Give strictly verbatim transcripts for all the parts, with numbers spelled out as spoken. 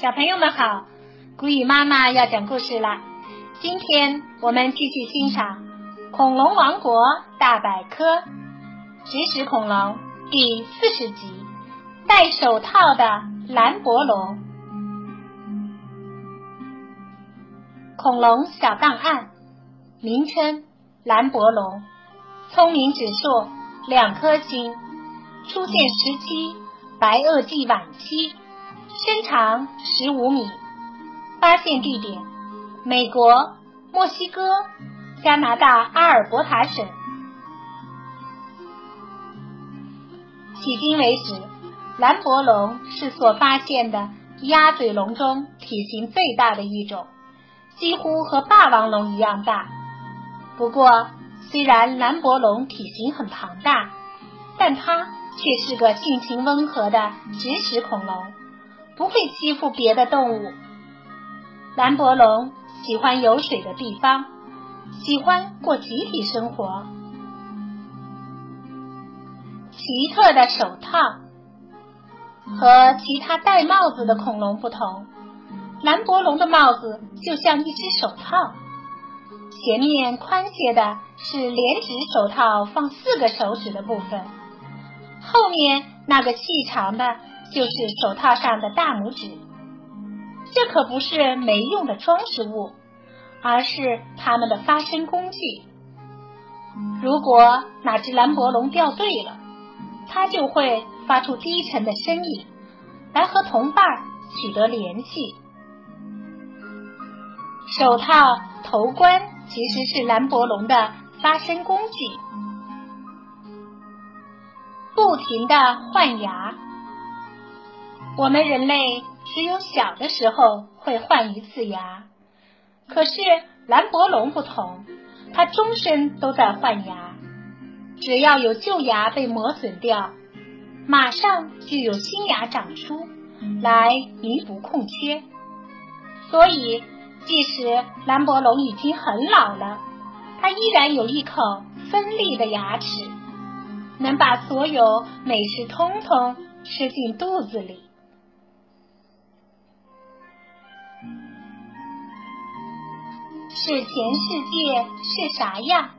小朋友们好，古语妈妈要讲故事啦。今天我们继续欣赏《恐龙王国大百科》食食恐龙第四十集，戴手套的蓝博龙。恐龙小档案，名称蓝博龙，聪明指数两颗星，出现时期白垩纪晚期，身长十五米，发现地点美国、墨西哥、加拿大阿尔伯塔省。迄今为止，蓝博龙是所发现的鸭嘴龙中体型最大的一种，几乎和霸王龙一样大。不过，虽然蓝博龙体型很庞大，但它却是个性情温和的植食恐龙，不会欺负别的动物。蓝博龙喜欢有水的地方，喜欢过集体生活。奇特的手套，和其他戴帽子的恐龙不同，蓝博龙的帽子就像一只手套，斜面宽些的是连指手套放四个手指的部分，后面那个细长的就是手套上的大拇指。这可不是没用的装饰物，而是它们的发声工具。如果哪只蓝博龙掉队了，它就会发出低沉的声音，来和同伴取得联系。手套、头冠其实是蓝博龙的发声工具。不停地换牙，我们人类只有小的时候会换一次牙，可是蓝博龙不同，它终身都在换牙，只要有旧牙被磨损掉，马上就有新牙长出，来弥补空缺。所以，即使蓝博龙已经很老了，它依然有一口锋利的牙齿，能把所有美食通通吃进肚子里。史前世界是啥样？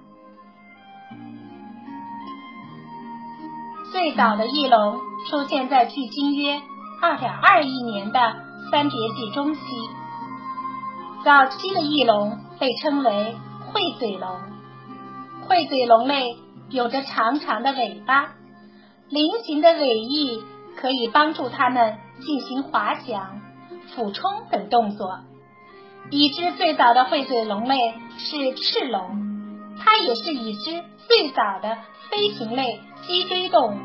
最早的翼龙出现在距今约 二点二 亿年的三叠纪中期。早期的翼龙被称为喙嘴龙，喙嘴龙类有着长长的尾巴，菱形的尾翼可以帮助它们进行滑翔、俯冲等动作。已知最早的喙嘴龙类是赤龙，它也是已知最早的飞行类脊椎动物。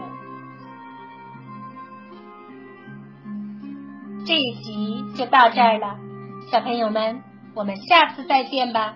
这一集就到这儿了，小朋友们，我们下次再见吧。